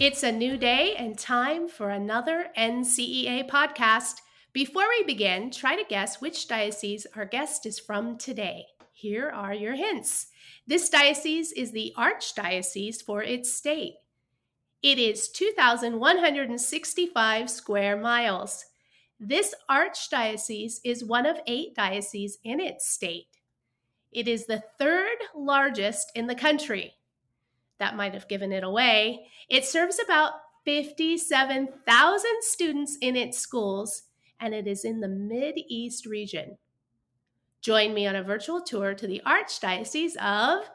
It's a new day and time for another NCEA podcast. Before we begin, try to guess which diocese our guest is from today. Here are your hints. This diocese is the archdiocese for its state. It is 2,165 square miles. This archdiocese is one of 8 dioceses in its state. It is the 3rd largest in the country. That might have given it away. It serves about 57,000 students in its schools, and it is in the Mideast region. Join me on a virtual tour to the Archdiocese of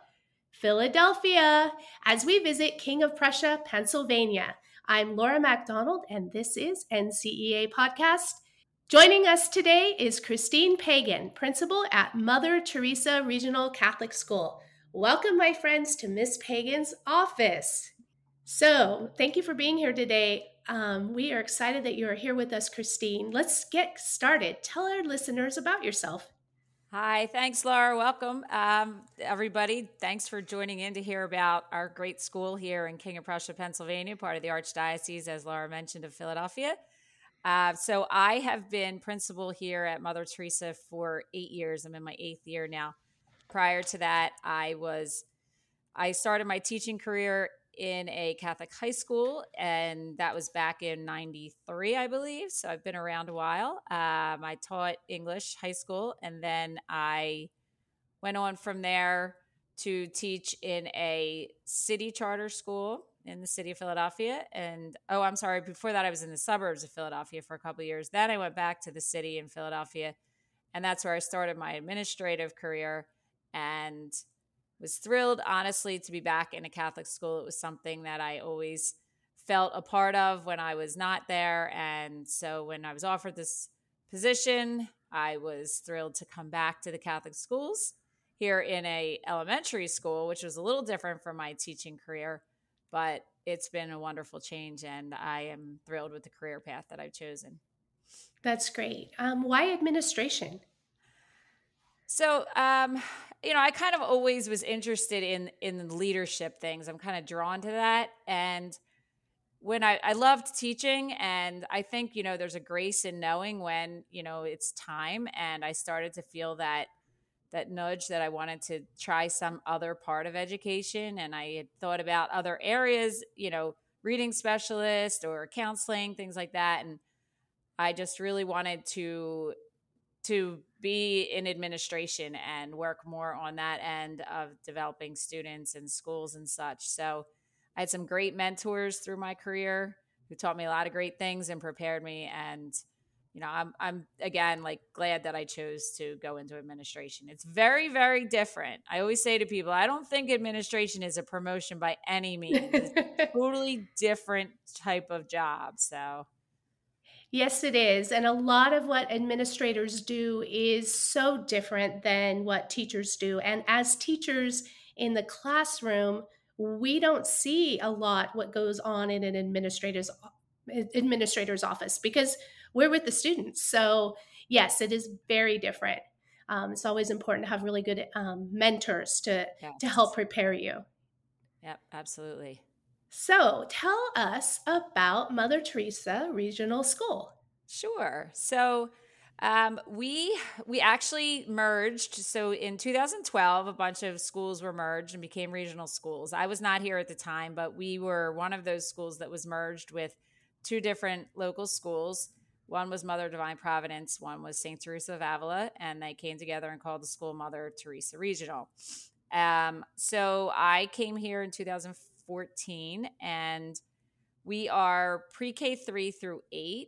Philadelphia as we visit King of Prussia, Pennsylvania. I'm Laura MacDonald, and this is NCEA Podcast. Joining us today is Christine Pagan, principal at Mother Teresa Regional Catholic School. Welcome, my friends, to Miss Pagan's office. So, thank you for being here today. We are excited that you are here with us, Christine. Let's get started. Tell our listeners about yourself. Hi, thanks, Laura. Welcome, everybody. Thanks for joining in to hear about our great school here in King of Prussia, Pennsylvania, part of the Archdiocese, as Laura mentioned, of Philadelphia. So I have been principal here at Mother Teresa for 8 years. I'm in my 8th year now. Prior to that, I started my teaching career in a Catholic high school, and that was back in 93, I believe. So I've been around a while. I taught English high school, and then I went on from there to teach in a city charter school in the city of Philadelphia. And before that, I was in the suburbs of Philadelphia for a couple of years. Then I went back to the city in Philadelphia, and that's where I started my administrative career. And was thrilled, honestly, to be back in a Catholic school. It was something that I always felt a part of when I was not there. And so when I was offered this position, I was thrilled to come back to the Catholic schools here in a elementary school, which was a little different from my teaching career, but it's been a wonderful change, and I am thrilled with the career path that I've chosen. That's great. Why administration? So, I kind of always was interested in leadership things. I'm kind of drawn to that. And when I loved teaching, and I think, there's a grace in knowing when, it's time. And I started to feel that nudge that I wanted to try some other part of education. And I had thought about other areas, reading specialist or counseling, things like that. And I just really wanted to be in administration and work more on that end of developing students and schools and such. So I had some great mentors through my career who taught me a lot of great things and prepared me. And, I'm again, glad that I chose to go into administration. It's very, very different. I always say to people, I don't think administration is a promotion by any means. It's a totally different type of job. So. Yes, it is. And a lot of what administrators do is so different than what teachers do. And as teachers in the classroom, we don't see a lot what goes on in an administrator's office because we're with the students. So yes, it is very different. It's always important to have really good mentors to help prepare you. Yep, absolutely. So tell us about Mother Teresa Regional School. Sure. So we actually merged. So in 2012, a bunch of schools were merged and became regional schools. I was not here at the time, but we were one of those schools that was merged with 2 different local schools. One was Mother Divine Providence. One was St. Teresa of Avila. And they came together and called the school Mother Teresa Regional. So I came here in 2014. And we are pre-K 3 through 8,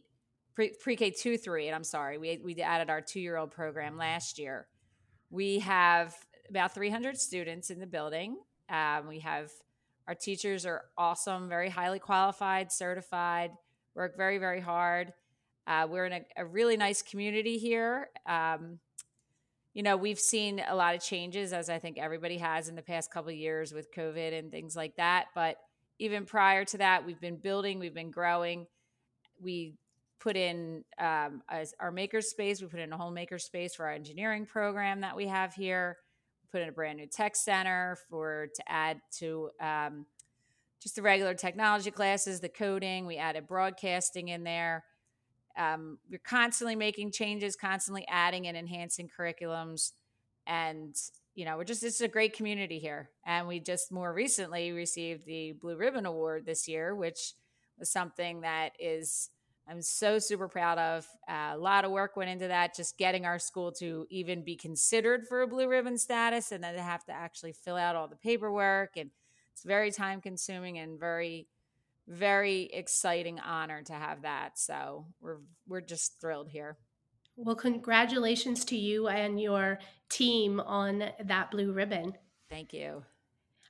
pre-K 2, 3. And I'm sorry, we added our 2-year-old program last year. We have about 300 students in the building. Our teachers are awesome, very highly qualified, certified, work very, very hard. We're in a really nice community here. We've seen a lot of changes, as I think everybody has in the past couple of years with COVID and things like that. But even prior to that, we've been building, we've been growing. We put in our makerspace, we put in a whole makerspace for our engineering program that we have here. We put in a brand new tech center to add to just the regular technology classes, the coding. We added broadcasting in there. We're constantly making changes, constantly adding and enhancing curriculums. And, you know, it's a great community here. And we just more recently received the Blue Ribbon Award this year, which was something that I'm so super proud of. A lot of work went into that, just getting our school to even be considered for a Blue Ribbon status, and then to have to actually fill out all the paperwork. And it's very time consuming and very, very exciting honor to have that. So we're just thrilled here. Well, congratulations to you and your team on that Blue Ribbon. Thank you.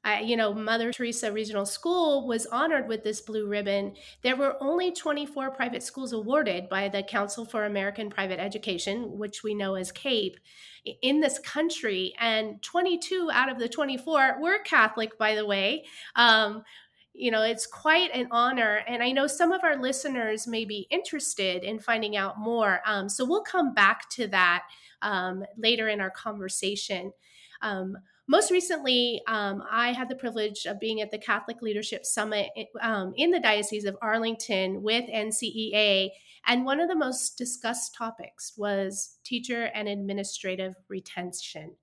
Mother Teresa Regional School was honored with this Blue Ribbon. There were only 24 private schools awarded by the Council for American Private Education, which we know as CAPE, in this country. And 22 out of the 24 were Catholic, by the way. It's quite an honor. And I know some of our listeners may be interested in finding out more. So we'll come back to that later in our conversation. Most recently, I had the privilege of being at the Catholic Leadership Summit in the Diocese of Arlington with NCEA, and one of the most discussed topics was teacher and administrative retention.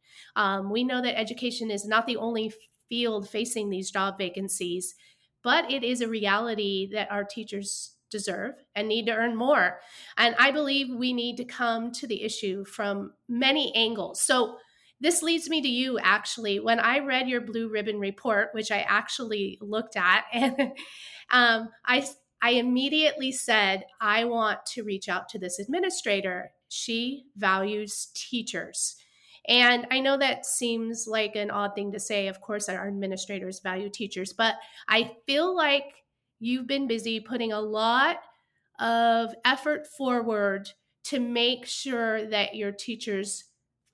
We know that education is not the only field facing these job vacancies, but it is a reality that our teachers deserve and need to earn more. And I believe we need to come to the issue from many angles. So this leads me to you, actually. When I read your Blue Ribbon report, which I actually looked at, and I immediately said, I want to reach out to this administrator. She values teachers. And I know that seems like an odd thing to say. Of course, our administrators value teachers, but I feel like you've been busy putting a lot of effort forward to make sure that your teachers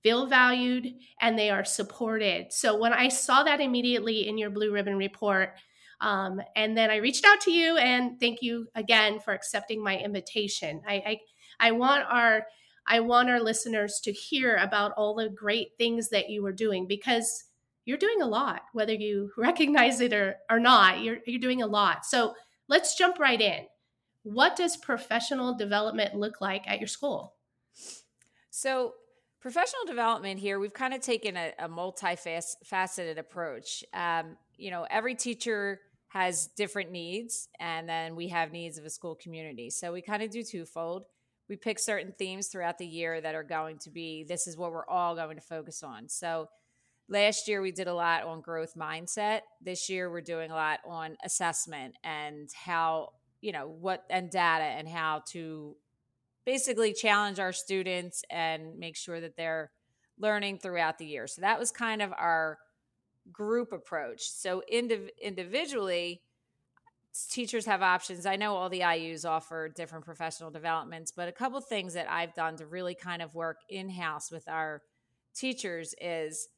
feel valued and they are supported. So when I saw that immediately in your Blue Ribbon report, and then I reached out to you, and thank you again for accepting my invitation. I want our listeners to hear about all the great things that you were doing, because you're doing a lot, whether you recognize it or not, you're doing a lot. So let's jump right in. What does professional development look like at your school? So professional development here, we've kind of taken a multifaceted approach. Every teacher has different needs, and then we have needs of a school community. So we kind of do twofold. We pick certain themes throughout the year that are going to be, this is what we're all going to focus on. So last year we did a lot on growth mindset. This year we're doing a lot on assessment and how, and data and how to basically challenge our students and make sure that they're learning throughout the year. So that was kind of our group approach. So individually, teachers have options. I know all the IUs offer different professional developments, but a couple things that I've done to really kind of work in-house with our teachers is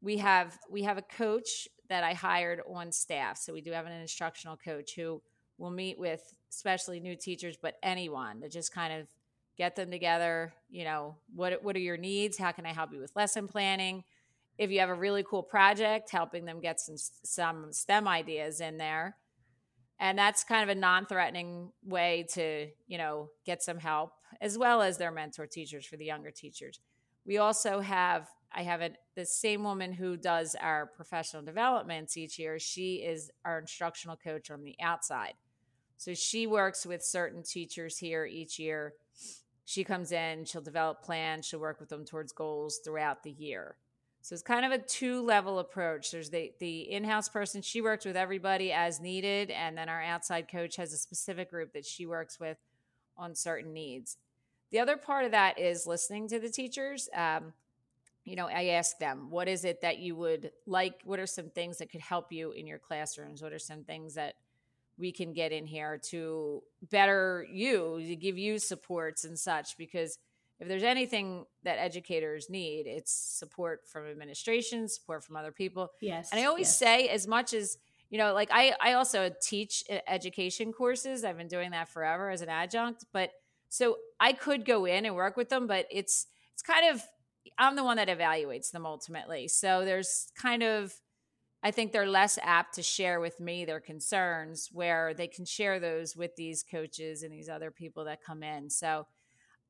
we have a coach that I hired on staff. So we do have an instructional coach who will meet with especially new teachers, but anyone, to just kind of get them together. What are your needs? How can I help you with lesson planning? If you have a really cool project, helping them get some STEM ideas in there. And that's kind of a non-threatening way to, get some help, as well as their mentor teachers for the younger teachers. We also have, the same woman who does our professional developments each year. She is our instructional coach on the outside. So she works with certain teachers here each year. She comes in, she'll develop plans, she'll work with them towards goals throughout the year. So it's kind of a two-level approach. There's the in-house person. She works with everybody as needed. And then our outside coach has a specific group that she works with on certain needs. The other part of that is listening to the teachers. I ask them, what is it that you would like? What are some things that could help you in your classrooms? What are some things that we can get in here to better you, to give you supports and such, because if there's anything that educators need, it's support from administration, support from other people. Yes. And I always say, as much as, I also teach education courses. I've been doing that forever as an adjunct, but so I could go in and work with them, but it's kind of, I'm the one that evaluates them ultimately. So there's kind of, I think they're less apt to share with me their concerns, where they can share those with these coaches and these other people that come in. So,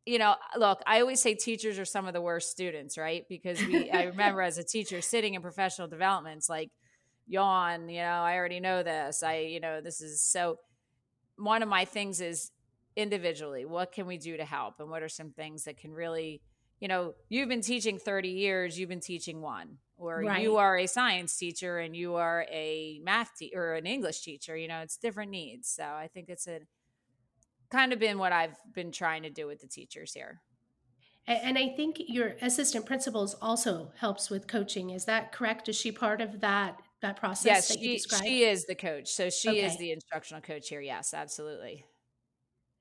you know, look, I always say teachers are some of the worst students, right? Because I remember as a teacher sitting in professional developments, like, yawn, you know, I already know this. This is so one of my things is individually, what can we do to help? And what are some things that can really, you know, you've been teaching 30 years, you've been teaching one, or right. You are a science teacher and you are a math teacher or an English teacher, you know, it's different needs. So I think it's a kind of been what I've been trying to do with the teachers here. And I think your assistant principals also helps with coaching. Is that correct? Is she part of that process? Yes, that you described? She is the coach. So she is the instructional coach here. Yes, absolutely.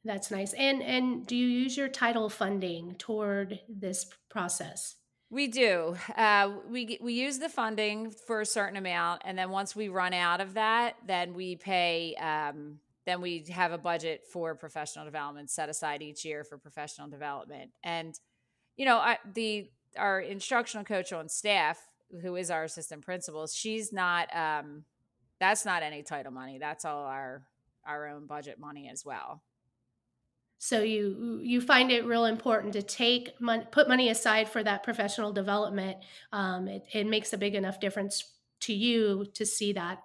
That's nice. And do you use your title funding toward this process? We do. We use the funding for a certain amount. And then once we run out of that, then we pay, then we have a budget for professional development set aside each year for professional development. And, you know, our instructional coach on staff, who is our assistant principal, she's not, that's not any title money. That's all our own budget money as well. So you find it real important to put money aside for that professional development. It makes a big enough difference to you to see that.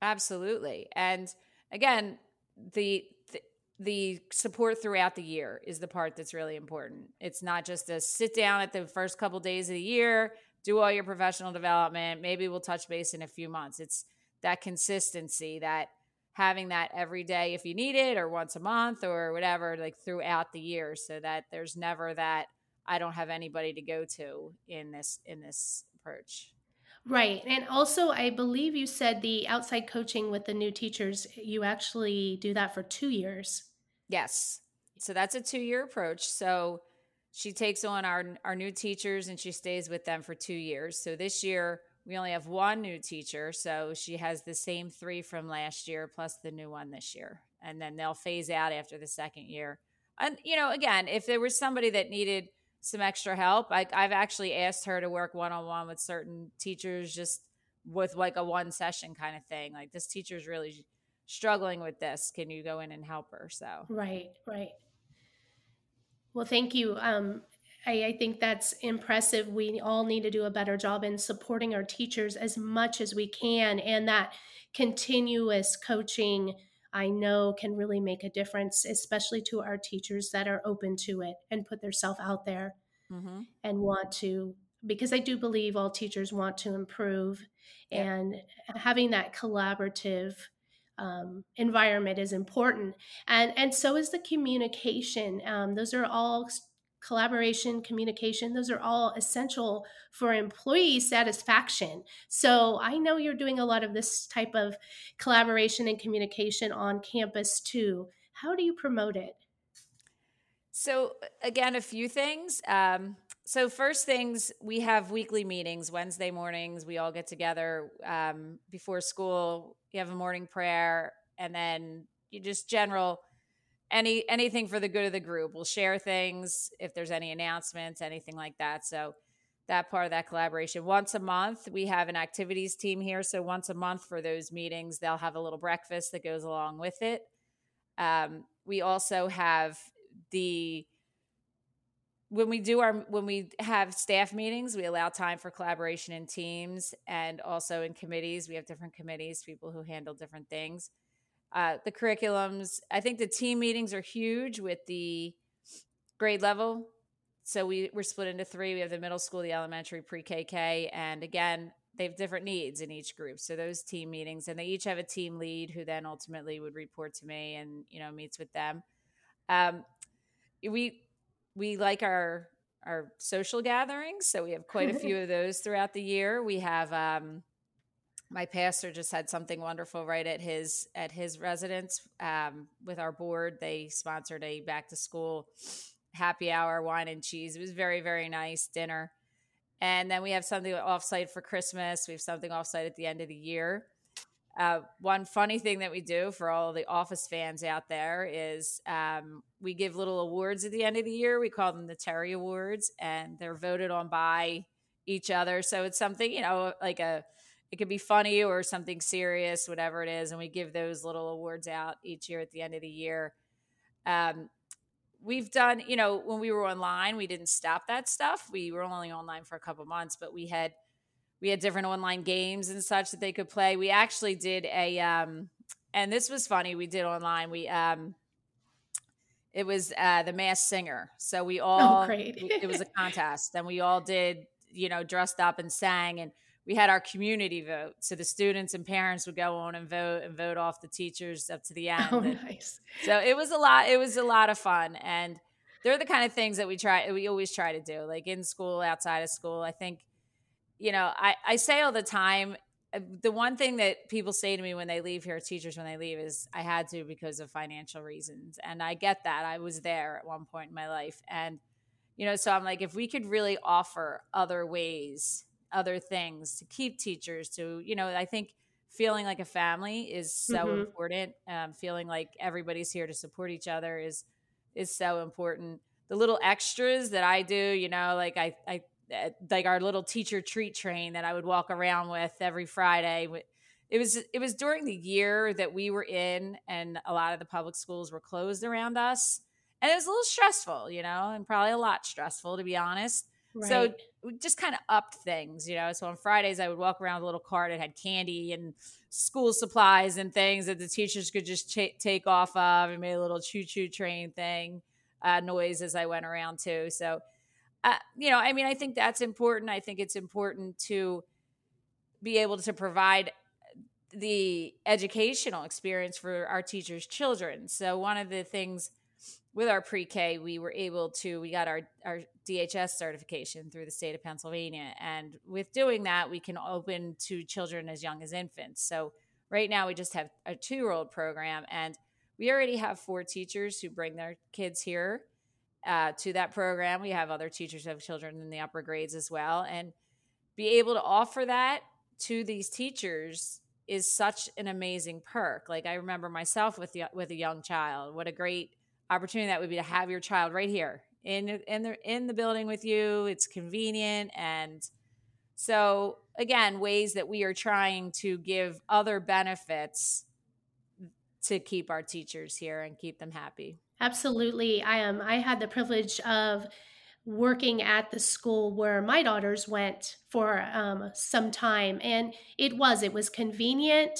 Absolutely. And again, the support throughout the year is the part that's really important. It's not just a sit down at the first couple of days of the year, do all your professional development. Maybe we'll touch base in a few months. It's that consistency, that having that every day if you need it, or once a month or whatever, like throughout the year, so that there's never that I don't have anybody to go to in this approach. Right. And also, I believe you said the outside coaching with the new teachers, you actually do that for 2 years. Yes. So that's a 2-year approach. So she takes on our new teachers and she stays with them for 2 years. So this year we only have one new teacher. So she has the same 3 from last year plus the new one this year. And then they'll phase out after the second year. And, you know, again, if there was somebody that needed some extra help. I've actually asked her to work one-on-one with certain teachers, just with like a one session kind of thing. Like, this teacher's really struggling with this. Can you go in and help her? So. Right, right. Well, thank you. I think that's impressive. We all need to do a better job in supporting our teachers as much as we can. And that continuous coaching, I know, can really make a difference, especially to our teachers that are open to it and put themselves out there mm-hmm. and want to, because I do believe all teachers want to improve yeah. and having that collaborative environment is important. And so is the communication. Those are all collaboration, communication. Those are all essential for employee satisfaction. So I know you're doing a lot of this type of collaboration and communication on campus too. How do you promote it? So again, a few things. So first things, we have weekly meetings, Wednesday mornings. We all get together before school. You have a morning prayer, and then you just general anything for the good of the group. We'll share things if there's any announcements, anything like that. So that part of that collaboration. Once a month, we have an activities team here. So once a month for those meetings, they'll have a little breakfast that goes along with it. We also have when we have staff meetings, we allow time for collaboration in teams, and also in committees. We have different committees, people who handle different things. The curriculums, I think the team meetings are huge with the grade level. So we're split into 3. We have the middle school, the elementary, pre-KK, and again, they have different needs in each group. So those team meetings, and they each have a team lead who then ultimately would report to me and, you know, meets with them. We like our social gatherings. So we have quite a few of those throughout the year. We have, my pastor just had something wonderful right at his residence with our board. They sponsored a back to school happy hour, wine and cheese. It was very, very nice dinner. And then we have something offsite for Christmas. We have something offsite at the end of the year. One funny thing that we do for all the Office fans out there is we give little awards at the end of the year. We call them the Terry Awards, and they're voted on by each other. So it's something, you know, like a it could be funny or something serious, whatever it is. And we give those little awards out each year at the end of the year. We've done, you know, when we were online, we didn't stop that stuff. We were only online for a couple months, but we had different online games and such that they could play. We actually did a, and this was funny. We did online. It was the Masked Singer. So we all, it was a contest, and we all did, you know, dressed up and sang, and we had our community vote. So the students and parents would go on and vote off the teachers up to the end. Oh, nice. So it was a lot. It was a lot of fun. And they're the kind of things that we always try to do, like in school, outside of school. I think, you know, I say all the time, the one thing that people say to me when they leave here, teachers, when they leave, is I had to because of financial reasons. And I get that. I was there at one point in my life. And, you know, so I'm like, if we could really offer other ways, other things to keep teachers to, you know, I think feeling like a family is so important. Feeling like everybody's here to support each other is so important. The little extras that I do, you know, like I like our little teacher treat train that I would walk around with every Friday. It was during the year that we were in, and a lot of the public schools were closed around us. And it was a little stressful, you know, and probably a lot stressful, to be honest. Right. So we just kind of upped things, you know. So on Fridays, I would walk around with a little cart that had candy and school supplies and things that the teachers could just take off of, and made a little choo-choo train thing, noise as I went around too. So, you know, I mean, I think that's important. I think it's important to be able to provide the educational experience for our teachers' children. So one of the things with our pre-K, we got our DHS certification through the state of Pennsylvania. And with doing that, we can open to children as young as infants. So right now we just have a 2-year-old program, and we already have 4 teachers who bring their kids here to that program. We have other teachers who have children in the upper grades as well. And be able to offer that to these teachers is such an amazing perk. Like I remember myself with a young child, what a great opportunity that would be to have your child right here in the building with you. It's convenient. And so again, ways that we are trying to give other benefits to keep our teachers here and keep them happy. Absolutely. I had the privilege of working at the school where my daughters went for some time, and it was convenient.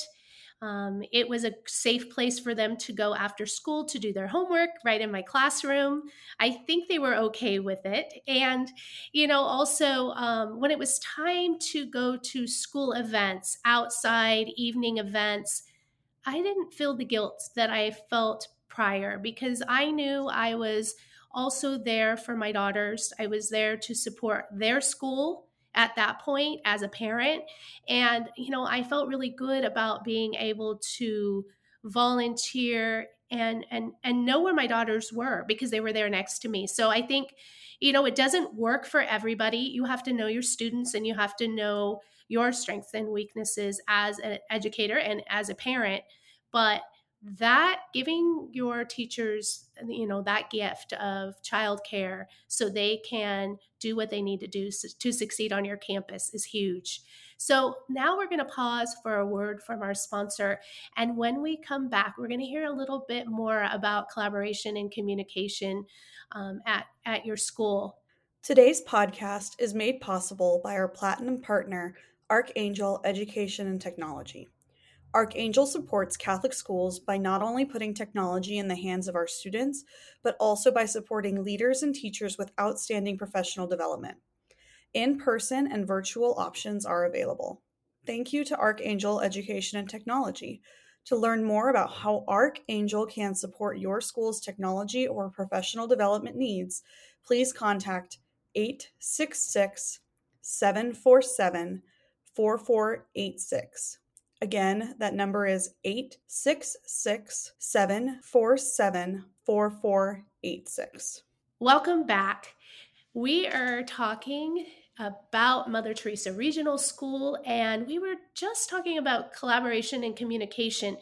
It was a safe place for them to go after school to do their homework right in my classroom. I think they were okay with it. And, you know, also when it was time to go to school events, outside evening events, I didn't feel the guilt that I felt prior, because I knew I was also there for my daughters. I was there to support their school at that point as a parent. And, you know, I felt really good about being able to volunteer and know where my daughters were, because they were there next to me. So I think, you know, it doesn't work for everybody. You have to know your students, and you have to know your strengths and weaknesses as an educator and as a parent. But that giving your teachers, you know, that gift of childcare so they can do what they need to do to succeed on your campus is huge. So now we're going to pause for a word from our sponsor. And when we come back, we're going to hear a little bit more about collaboration and communication at your school. Today's podcast is made possible by our platinum partner, Archangel Education and Technology. Archangel supports Catholic schools by not only putting technology in the hands of our students, but also by supporting leaders and teachers with outstanding professional development. In-person and virtual options are available. Thank you to Archangel Education and Technology. To learn more about how Archangel can support your school's technology or professional development needs, please contact 866-747-4486. Again, that number is 866-747-4486. Welcome back. We are talking about Mother Teresa Regional School, and we were just talking about collaboration and communication.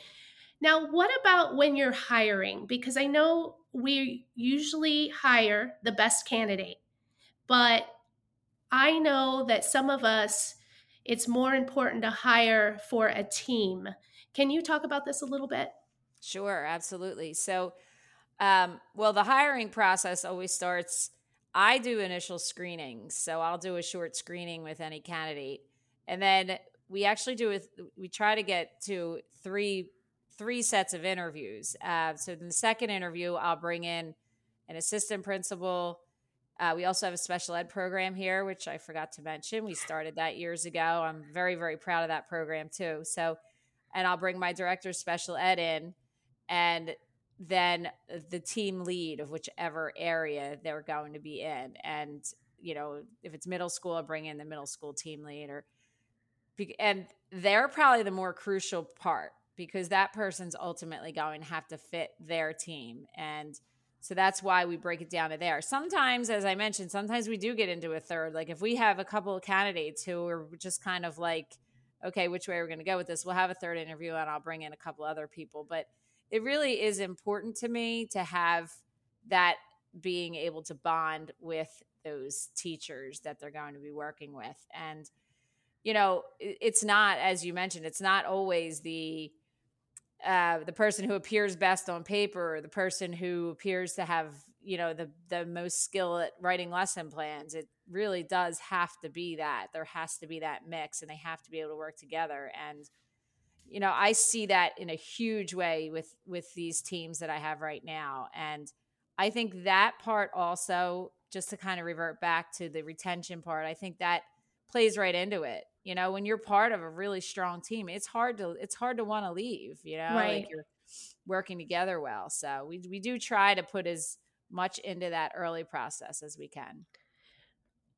Now, what about when you're hiring? Because I know we usually hire the best candidate, but I know that some of us it's more important to hire for a team. Can you talk about this a little bit? Sure, absolutely. So, well, the hiring process always starts, I do initial screenings. So I'll do a short screening with any candidate. And then we actually we try to get to three sets of interviews. So in the second interview, I'll bring in an assistant principal. We also have a special ed program here, which I forgot to mention. We started that years ago. I'm very, very proud of that program too. So, and I'll bring my director of special ed in, and then the team lead of whichever area they're going to be in. And, you know, if it's middle school, I'll bring in the middle school team lead, and they're probably the more crucial part, because that person's ultimately going to have to fit their team. And so that's why we break it down to there. Sometimes, as I mentioned, sometimes we do get into a third. Like if we have a couple of candidates who are just kind of like, okay, which way are we going to go with this? We'll have a third interview and I'll bring in a couple other people. But it really is important to me to have that being able to bond with those teachers that they're going to be working with. And, you know, it's not, as you mentioned, it's not always the person who appears best on paper, or the person who appears to have, you know, the most skill at writing lesson plans. It really does have to be that. There has to be that mix, and they have to be able to work together. And, you know, I see that in a huge way with these teams that I have right now. And I think that part also, just to kind of revert back to the retention part, I think that plays right into it. You know, when you're part of a really strong team, it's hard to want to leave, you know, right. Like you're working together well. So we do try to put as much into that early process as we can.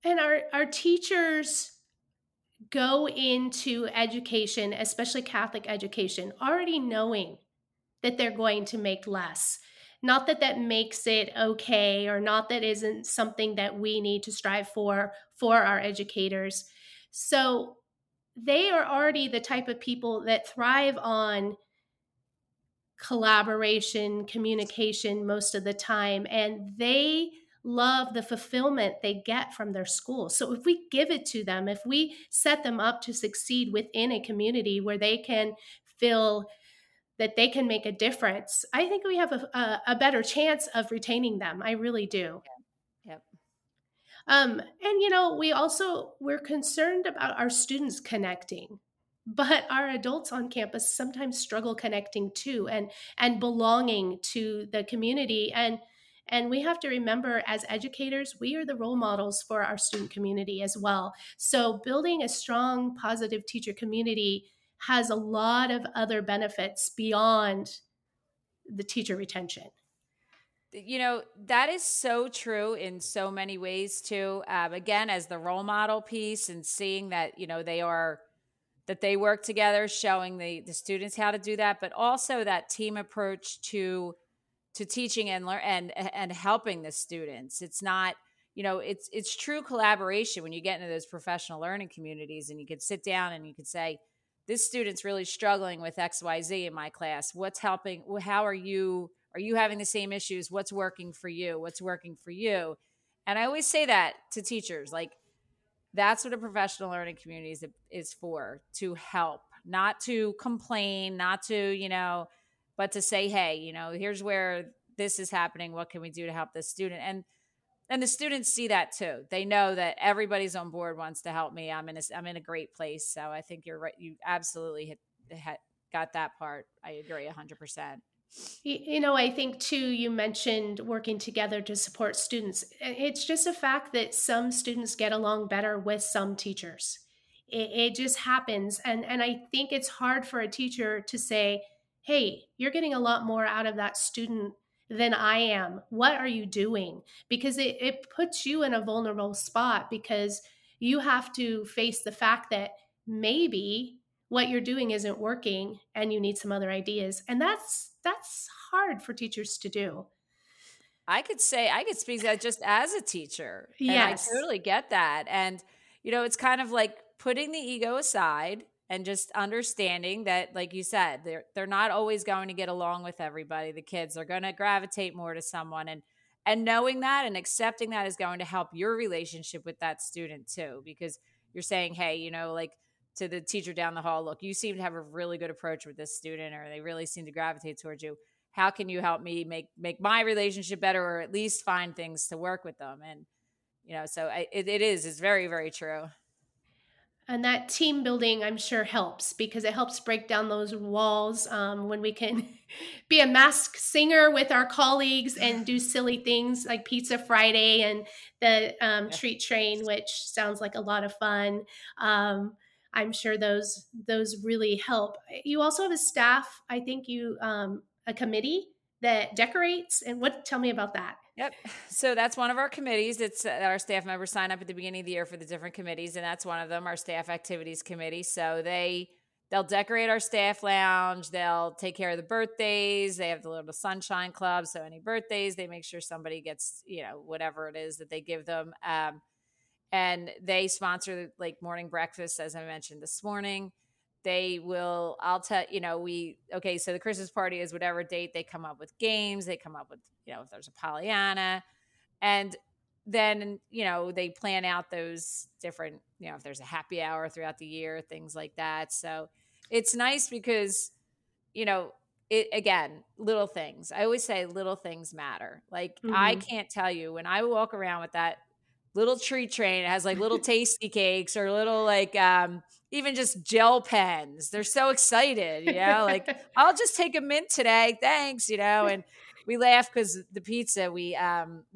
And our teachers go into education, especially Catholic education, already knowing that they're going to make less. Not that that makes it okay, or not that isn't something that we need to strive for our educators. So they are already the type of people that thrive on collaboration, communication most of the time, and they love the fulfillment they get from their school. So if we give it to them, if we set them up to succeed within a community where they can feel that they can make a difference, I think we have a better chance of retaining them. I really do. Yeah. Yep. And, you know, we're concerned about our students connecting, but our adults on campus sometimes struggle connecting too, and belonging to the community. And we have to remember, as educators, we are the role models for our student community as well. So building a strong, positive teacher community has a lot of other benefits beyond the teacher retention. You know, that is so true in so many ways too. Again, as the role model piece, and seeing that, you know, they work together, showing the students how to do that, but also that team approach to teaching and learn and helping the students. It's not, you know, it's true collaboration when you get into those professional learning communities, and you could sit down and you could say, this student's really struggling with XYZ in my class. What's helping? How are you? Are you having the same issues? What's working for you? What's working for you? And I always say that to teachers, like, that's what a professional learning community is for, to help, not to complain, not to, you know, but to say, hey, you know, here's where this is happening. What can we do to help this student? And the students see that too. They know that everybody's on board, wants to help me. I'm in a great place. So I think you're right. You absolutely got that part. I agree 100%. You know, I think too, you mentioned working together to support students. It's just a fact that some students get along better with some teachers. It just happens. And I think it's hard for a teacher to say, hey, you're getting a lot more out of that student than I am. What are you doing? Because it puts you in a vulnerable spot, because you have to face the fact that maybe what you're doing isn't working and you need some other ideas. And that's hard for teachers to do. I could speak that just as a teacher. Yes. And I totally get that. And, you know, it's kind of like putting the ego aside and just understanding that, like you said, they're not always going to get along with everybody. The kids are going to gravitate more to someone, and knowing that and accepting that is going to help your relationship with that student too, because you're saying, hey, you know, like, to the teacher down the hall, look, you seem to have a really good approach with this student, or they really seem to gravitate towards you. How can you help me make my relationship better, or at least find things to work with them? And, you know, so it's very, very true. And that team building, I'm sure, helps, because it helps break down those walls when we can be a mask singer with our colleagues and do silly things like Pizza Friday and the treat train, which sounds like a lot of fun. I'm sure those really help. You also have a staff. I think you a committee that decorates. And tell me about that. Yep. So that's one of our committees. It's our staff members sign up at the beginning of the year for the different committees. And that's one of them, our staff activities committee. So they'll decorate our staff lounge. They'll take care of the birthdays. They have the little sunshine club. So any birthdays, they make sure somebody gets, you know, whatever it is that they give them. And they sponsor like morning breakfast, as I mentioned this morning. They will, so the Christmas party is whatever date they come up with games. They come up with, you know, if there's a Pollyanna, and then, you know, they plan out those different, you know, if there's a happy hour throughout the year, things like that. So it's nice because, you know, little things. I always say little things matter. Like mm-hmm. I can't tell you when I walk around with that little treat train, it has like little tasty cakes or little like, even just gel pens. They're so excited, you know, like I'll just take a mint today. Thanks. You know, and we laugh because the pizza, we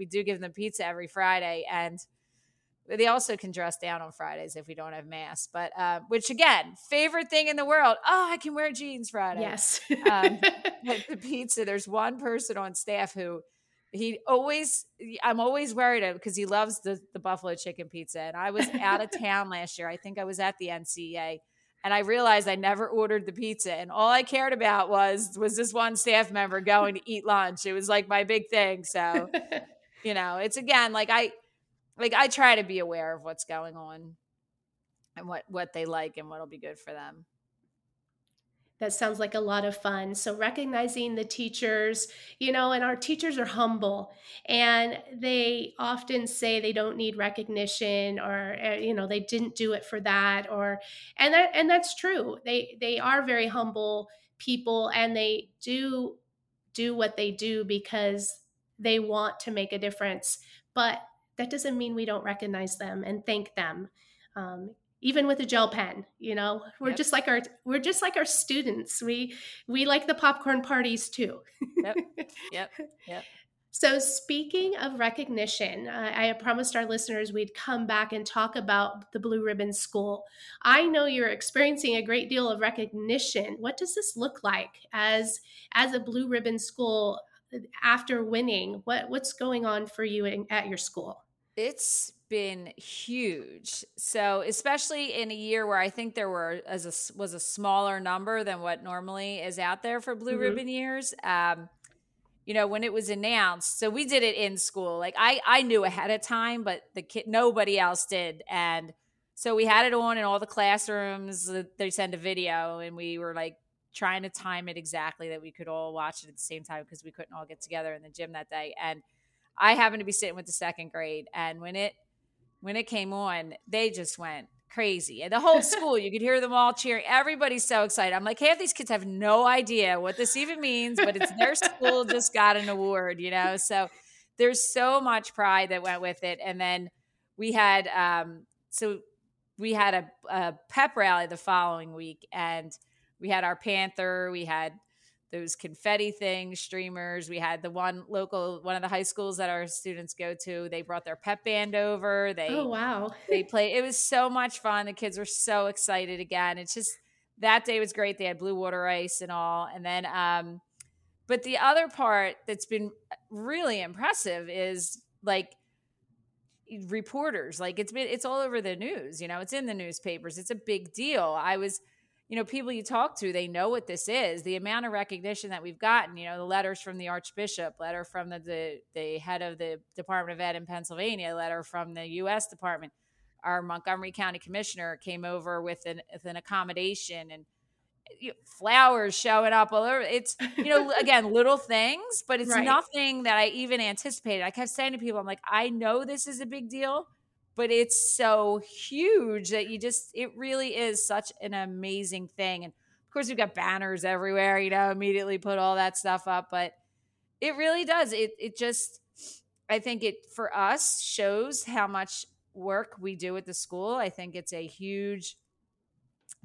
do give them pizza every Friday, and they also can dress down on Fridays if we don't have mass, but, which again, favorite thing in the world. Oh, I can wear jeans Friday. Yes. But the pizza, there's one person on staff who I'm always worried of, because he loves the buffalo chicken pizza. And I was out of town last year. I think I was at the NCEA, and I realized I never ordered the pizza. And all I cared about was this one staff member going to eat lunch. It was like my big thing. So, you know, it's again, like I try to be aware of what's going on and what they like and what'll be good for them. That sounds like a lot of fun. So recognizing the teachers, you know, and our teachers are humble, and they often say they don't need recognition, or, you know, they didn't do it for that, or, and that's true. They are very humble people, and they do what they do because they want to make a difference, but that doesn't mean we don't recognize them and thank them. Even with a gel pen, you know, we're just like our students. We like the popcorn parties too. Yep. So speaking of recognition, I promised our listeners we'd come back and talk about the Blue Ribbon School. I know you're experiencing a great deal of recognition. What does this look like as a Blue Ribbon School after winning? What's going on for you at your school? It's been huge. So especially in a year where I think there was a smaller number than what normally is out there for Blue mm-hmm. Ribbon years. You know, when it was announced, so we did it in school. Like I knew ahead of time, but nobody else did. And so we had it on in all the classrooms. They send a video, and we were like trying to time it exactly that we could all watch it at the same time, because we couldn't all get together in the gym that day. And I happened to be sitting with the second grade, and when it came on, they just went crazy. And the whole school, you could hear them all cheering. Everybody's so excited. I'm like, half these kids have no idea what this even means, but it's their school just got an award, you know? So there's so much pride that went with it. And then we had a pep rally the following week, and we had our Panther, we had those confetti things, streamers. We had the one of the high schools that our students go to. They brought their pep band over. Oh, wow. They played. It was so much fun. The kids were so excited again. It's just, that day was great. They had blue water ice and all. And then, but the other part that's been really impressive is like reporters. Like it's all over the news, you know, it's in the newspapers. It's a big deal. You know, people you talk to, they know what this is. The amount of recognition that we've gotten, you know, the letters from the Archbishop, letter from the head of the Department of Ed in Pennsylvania, letter from the U.S. Department. Our Montgomery County Commissioner came over with an accommodation, and flowers showing up all over. It's, you know, again, little things, but it's nothing that I even anticipated. I kept saying to people, I'm like, I know this is a big deal, but it's so huge that you just, it really is such an amazing thing. And of course, we've got banners everywhere, you know, immediately put all that stuff up, but it really does. It just, I think it, for us, shows how much work we do at the school. I think it's a huge,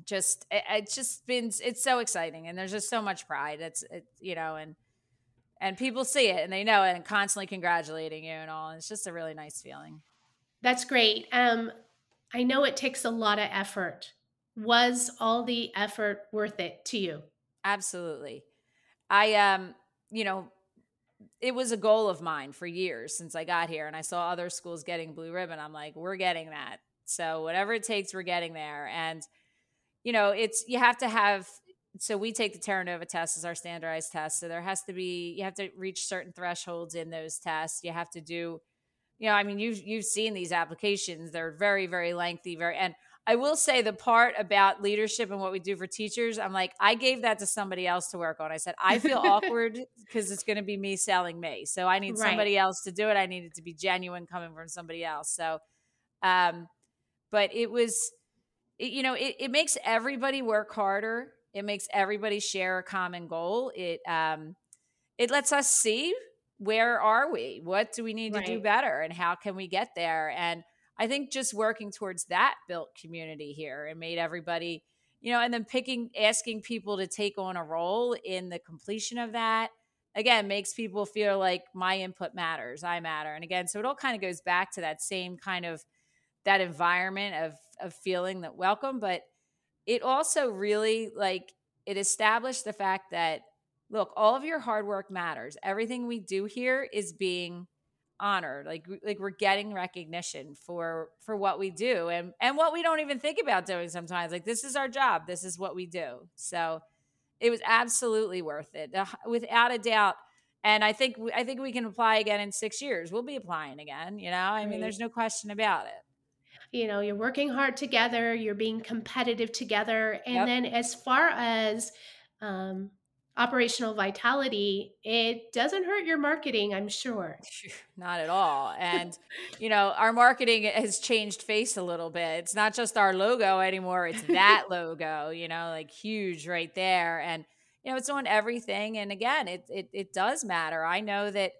just, it's just been, it's so exciting, and there's just so much pride. You know, and people see it and they know it and constantly congratulating you and all. And it's just a really nice feeling. That's great. I know it takes a lot of effort. Was all the effort worth it to you? Absolutely. It was a goal of mine for years since I got here, and I saw other schools getting Blue Ribbon. I'm like, we're getting that. So whatever it takes, we're getting there. And, you know, you have to have, so we take the Terra Nova test as our standardized test. So you have to reach certain thresholds in those tests. You have to do, you know, I mean, you've seen these applications. They're very, very lengthy, and I will say the part about leadership and what we do for teachers, I'm like, I gave that to somebody else to work on. I said, I feel awkward because it's going to be me selling me. So I need somebody else to do it. I need it to be genuine coming from somebody else. So, but it was, it makes everybody work harder. It makes everybody share a common goal. It lets us see where are we? What do we need to do better? And how can we get there? And I think just working towards that built community here and made everybody, you know, and then asking people to take on a role in the completion of that, again, makes people feel like my input matters, I matter. And again, so it all kind of goes back to that same kind of that environment of feeling that welcome, but it also really it established the fact that, look, all of your hard work matters. Everything we do here is being honored, like we're getting recognition for what we do and what we don't even think about doing sometimes. Like, this is our job, this is what we do. So it was absolutely worth it, without a doubt. And I think we can apply again in 6 years. We'll be applying again, you know. I mean, there's no question about it. You know, you're working hard together, you're being competitive together, and then as far as operational vitality, it doesn't hurt your marketing, I'm sure. Not at all. And, you know, our marketing has changed face a little bit. It's not just our logo anymore. It's that logo, you know, like huge right there. And, you know, it's on everything. And again, it does matter. I know that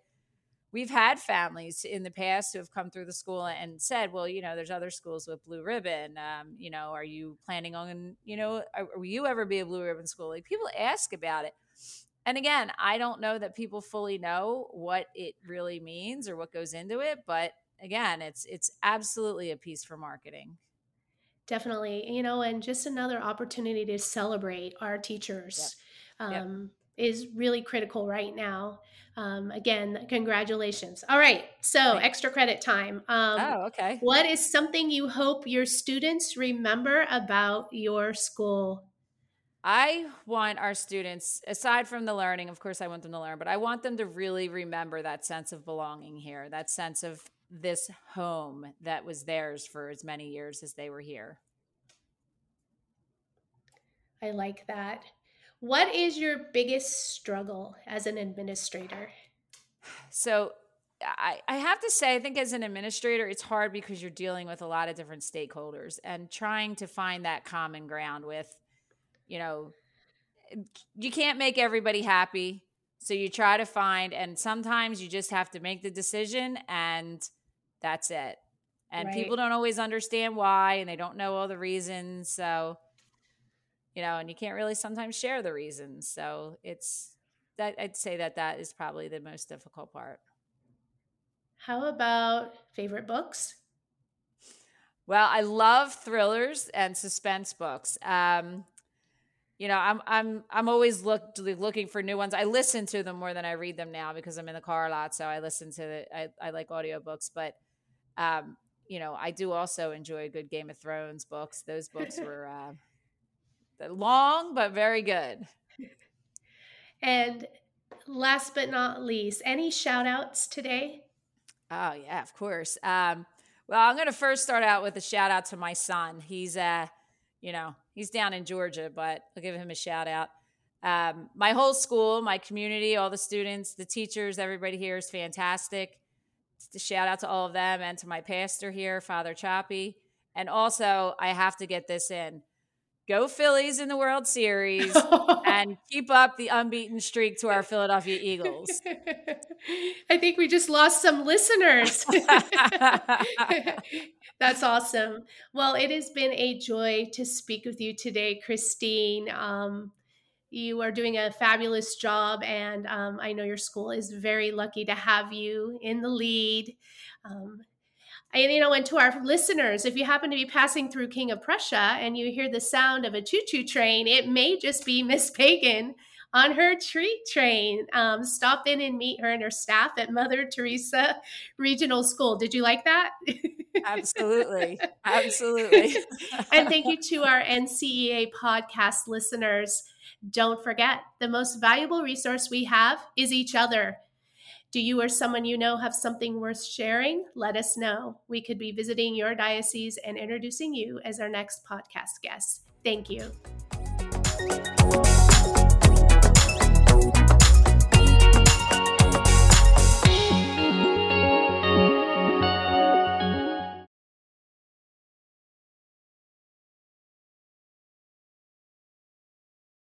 we've had families in the past who have come through the school and said, well, you know, there's other schools with Blue Ribbon. You know, are you planning on, you know, will you ever be a Blue Ribbon school? Like, people ask about it. And again, I don't know that people fully know what it really means or what goes into it. But again, it's absolutely a piece for marketing. Definitely. You know, and just another opportunity to celebrate our teachers is really critical right now. Again, congratulations. All right. So extra credit time. Okay. What is something you hope your students remember about your school? I want our students, aside from the learning, of course I want them to learn, but I want them to really remember that sense of belonging here, that sense of this home that was theirs for as many years as they were here. I like that. What is your biggest struggle as an administrator? So I have to say, I think as an administrator, it's hard because you're dealing with a lot of different stakeholders and trying to find that common ground with, you know, you can't make everybody happy. So you try to find, and sometimes you just have to make the decision and that's it. And people don't always understand why, and they don't know all the reasons. So, you know, and you can't really sometimes share the reasons. So I'd say that is probably the most difficult part. How about favorite books? Well, I love thrillers and suspense books. You know, I'm always looking for new ones. I listen to them more than I read them now because I'm in the car a lot. So I listen to I like audiobooks, but, you know, I do also enjoy good Game of Thrones books. Those books were long, but very good. And last but not least, any shout outs today? Oh yeah, of course. Well, I'm going to first start out with a shout out to my son. He's, you know, he's down in Georgia, but I'll give him a shout out. My whole school, my community, all the students, the teachers, everybody here is fantastic. to shout out to all of them and to my pastor here, Father Choppy. And also, I have to get this in. Go Phillies in the World Series and keep up the unbeaten streak to our Philadelphia Eagles. I think we just lost some listeners. That's awesome. Well, it has been a joy to speak with you today, Christine. You are doing a fabulous job, and I know your school is very lucky to have you in the lead. And, you know, and to our listeners, if you happen to be passing through King of Prussia and you hear the sound of a choo-choo train, it may just be Miss Pagan on her treat train. Stop in and meet her and her staff at Mother Teresa Regional School. Did you like that? Absolutely. Absolutely. And thank you to our NCEA podcast listeners. Don't forget, the most valuable resource we have is each other. Do you or someone you know have something worth sharing? Let us know. We could be visiting your diocese and introducing you as our next podcast guest. Thank you.